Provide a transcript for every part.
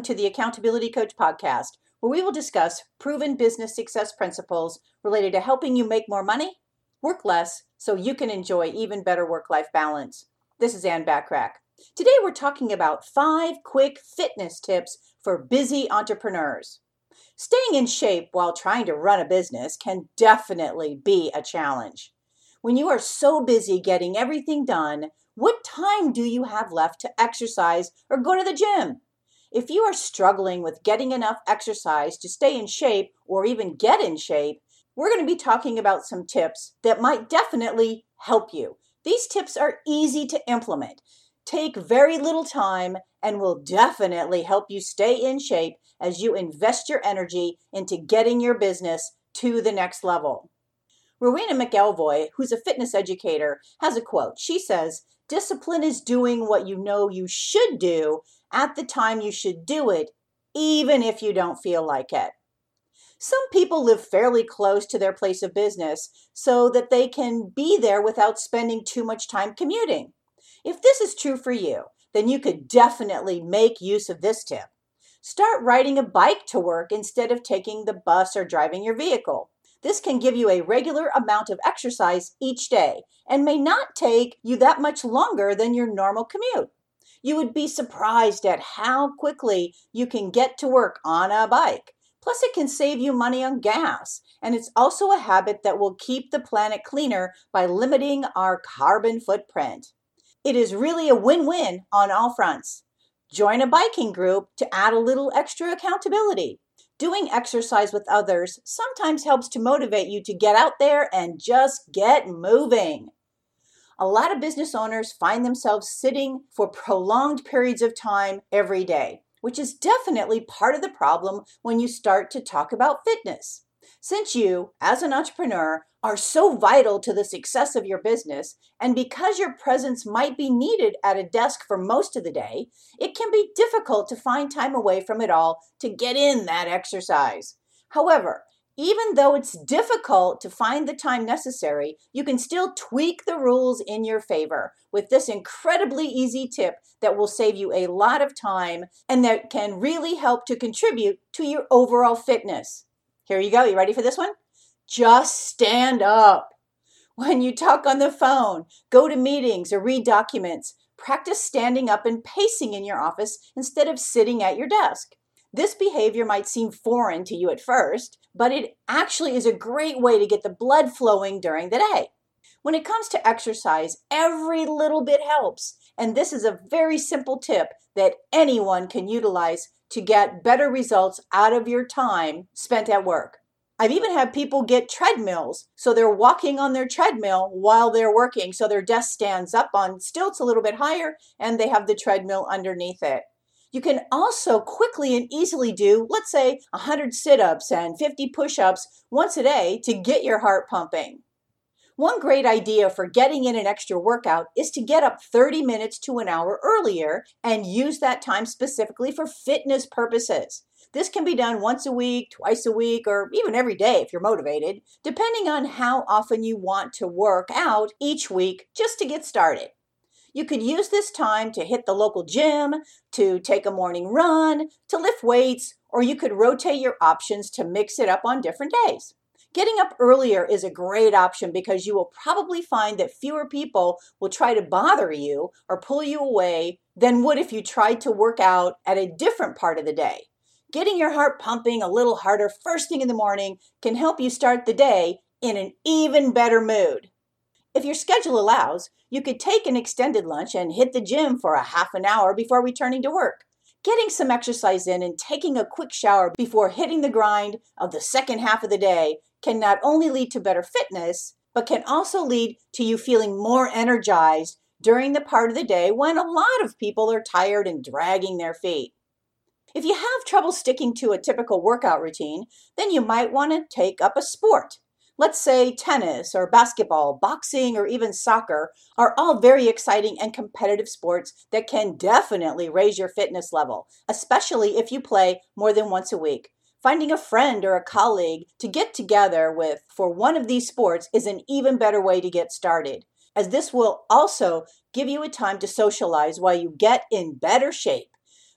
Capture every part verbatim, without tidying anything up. Welcome to the Accountability Coach Podcast, where we will discuss proven business success principles related to helping you make more money, work less, so you can enjoy even better work-life balance. This is Ann Bachrack. Today we're talking about five quick fitness tips for busy entrepreneurs. Staying in shape while trying to run a business can definitely be a challenge. When you are so busy getting everything done, what time do you have left to exercise or go to the gym? If you are struggling with getting enough exercise to stay in shape or even get in shape, we're going to be talking about some tips that might definitely help you. These tips are easy to implement, take very little time, and will definitely help you stay in shape as you invest your energy into getting your business to the next level. Rowena McElvoy, who's a fitness educator, has a quote. She says, "Discipline is doing what you know you should do at the time you should do it, even if you don't feel like it." Some people live fairly close to their place of business so that they can be there without spending too much time commuting. If this is true for you, then you could definitely make use of this tip. Start riding a bike to work instead of taking the bus or driving your vehicle. This can give you a regular amount of exercise each day and may not take you that much longer than your normal commute. You would be surprised at how quickly you can get to work on a bike. Plus, it can save you money on gas, and it's also a habit that will keep the planet cleaner by limiting our carbon footprint. It is really a win-win on all fronts. Join a biking group to add a little extra accountability. Doing exercise with others sometimes helps to motivate you to get out there and just get moving. A lot of business owners find themselves sitting for prolonged periods of time every day, which is definitely part of the problem when you start to talk about fitness. Since you, as an entrepreneur, are so vital to the success of your business, and because your presence might be needed at a desk for most of the day, it can be difficult to find time away from it all to get in that exercise. However, even though it's difficult to find the time necessary, you can still tweak the rules in your favor with this incredibly easy tip that will save you a lot of time and that can really help to contribute to your overall fitness. Here you go. You ready for this one? Just stand up. When you talk on the phone, go to meetings, or read documents, practice standing up and pacing in your office instead of sitting at your desk. This behavior might seem foreign to you at first, but it actually is a great way to get the blood flowing during the day. When it comes to exercise, every little bit helps, and this is a very simple tip that anyone can utilize to get better results out of your time spent at work. I've even had people get treadmills, so they're walking on their treadmill while they're working, so their desk stands up on stilts a little bit higher, and they have the treadmill underneath it. You can also quickly and easily do, let's say, one hundred sit-ups and fifty push-ups once a day to get your heart pumping. One great idea for getting in an extra workout is to get up thirty minutes to an hour earlier and use that time specifically for fitness purposes. This can be done once a week, twice a week, or even every day if you're motivated, depending on how often you want to work out each week just to get started. You could use this time to hit the local gym, to take a morning run, to lift weights, or you could rotate your options to mix it up on different days. Getting up earlier is a great option because you will probably find that fewer people will try to bother you or pull you away than would if you tried to work out at a different part of the day. Getting your heart pumping a little harder first thing in the morning can help you start the day in an even better mood. If your schedule allows, you could take an extended lunch and hit the gym for a half an hour before returning to work. Getting some exercise in and taking a quick shower before hitting the grind of the second half of the day can not only lead to better fitness, but can also lead to you feeling more energized during the part of the day when a lot of people are tired and dragging their feet. If you have trouble sticking to a typical workout routine, then you might want to take up a sport. Let's say tennis or basketball, boxing, or even soccer are all very exciting and competitive sports that can definitely raise your fitness level, especially if you play more than once a week. Finding a friend or a colleague to get together with for one of these sports is an even better way to get started, as this will also give you a time to socialize while you get in better shape.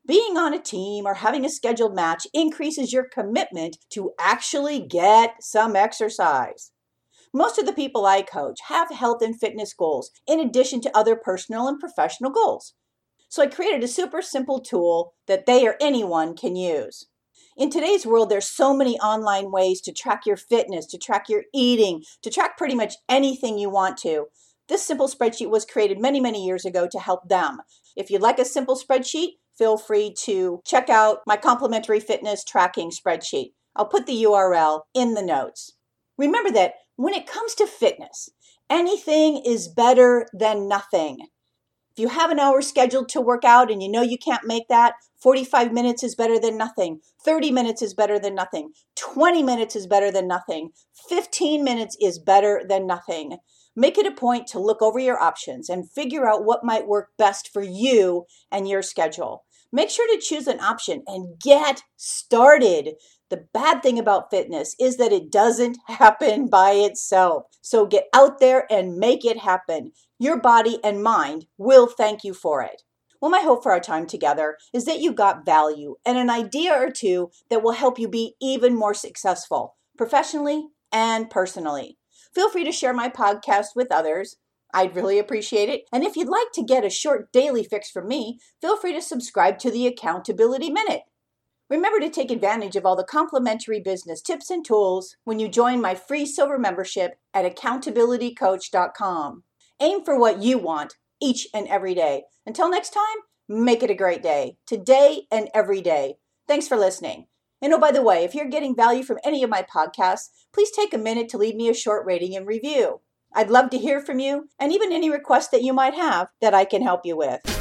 being on a team or having a scheduled match increases your commitment to actually get some exercise. Most of the people I coach have health and fitness goals in addition to other personal and professional goals. So I created a super simple tool that they or anyone can use. In today's world, there's so many online ways to track your fitness, to track your eating, to track pretty much anything you want to. This simple spreadsheet was created many, many years ago to help them. If you'd like a simple spreadsheet, feel free to check out my complimentary fitness tracking spreadsheet. I'll put the U R L in the notes. Remember that when it comes to fitness, anything is better than nothing. If you have an hour scheduled to work out and you know you can't make that, forty-five minutes is better than nothing. thirty minutes is better than nothing. twenty minutes is better than nothing. fifteen minutes is better than nothing. Make it a point to look over your options and figure out what might work best for you and your schedule. Make sure to choose an option and get started. The bad thing about fitness is that it doesn't happen by itself. So get out there and make it happen. Your body and mind will thank you for it. Well, my hope for our time together is that you got value and an idea or two that will help you be even more successful professionally and personally. Feel free to share my podcast with others. I'd really appreciate it. And if you'd like to get a short daily fix from me, feel free to subscribe to the Accountability Minute. Remember to take advantage of all the complimentary business tips and tools when you join my free silver membership at accountability coach dot com. Aim for what you want each and every day. Until next time, make it a great day, today and every day. Thanks for listening. And oh, by the way, if you're getting value from any of my podcasts, please take a minute to leave me a short rating and review. I'd love to hear from you and even any requests that you might have that I can help you with.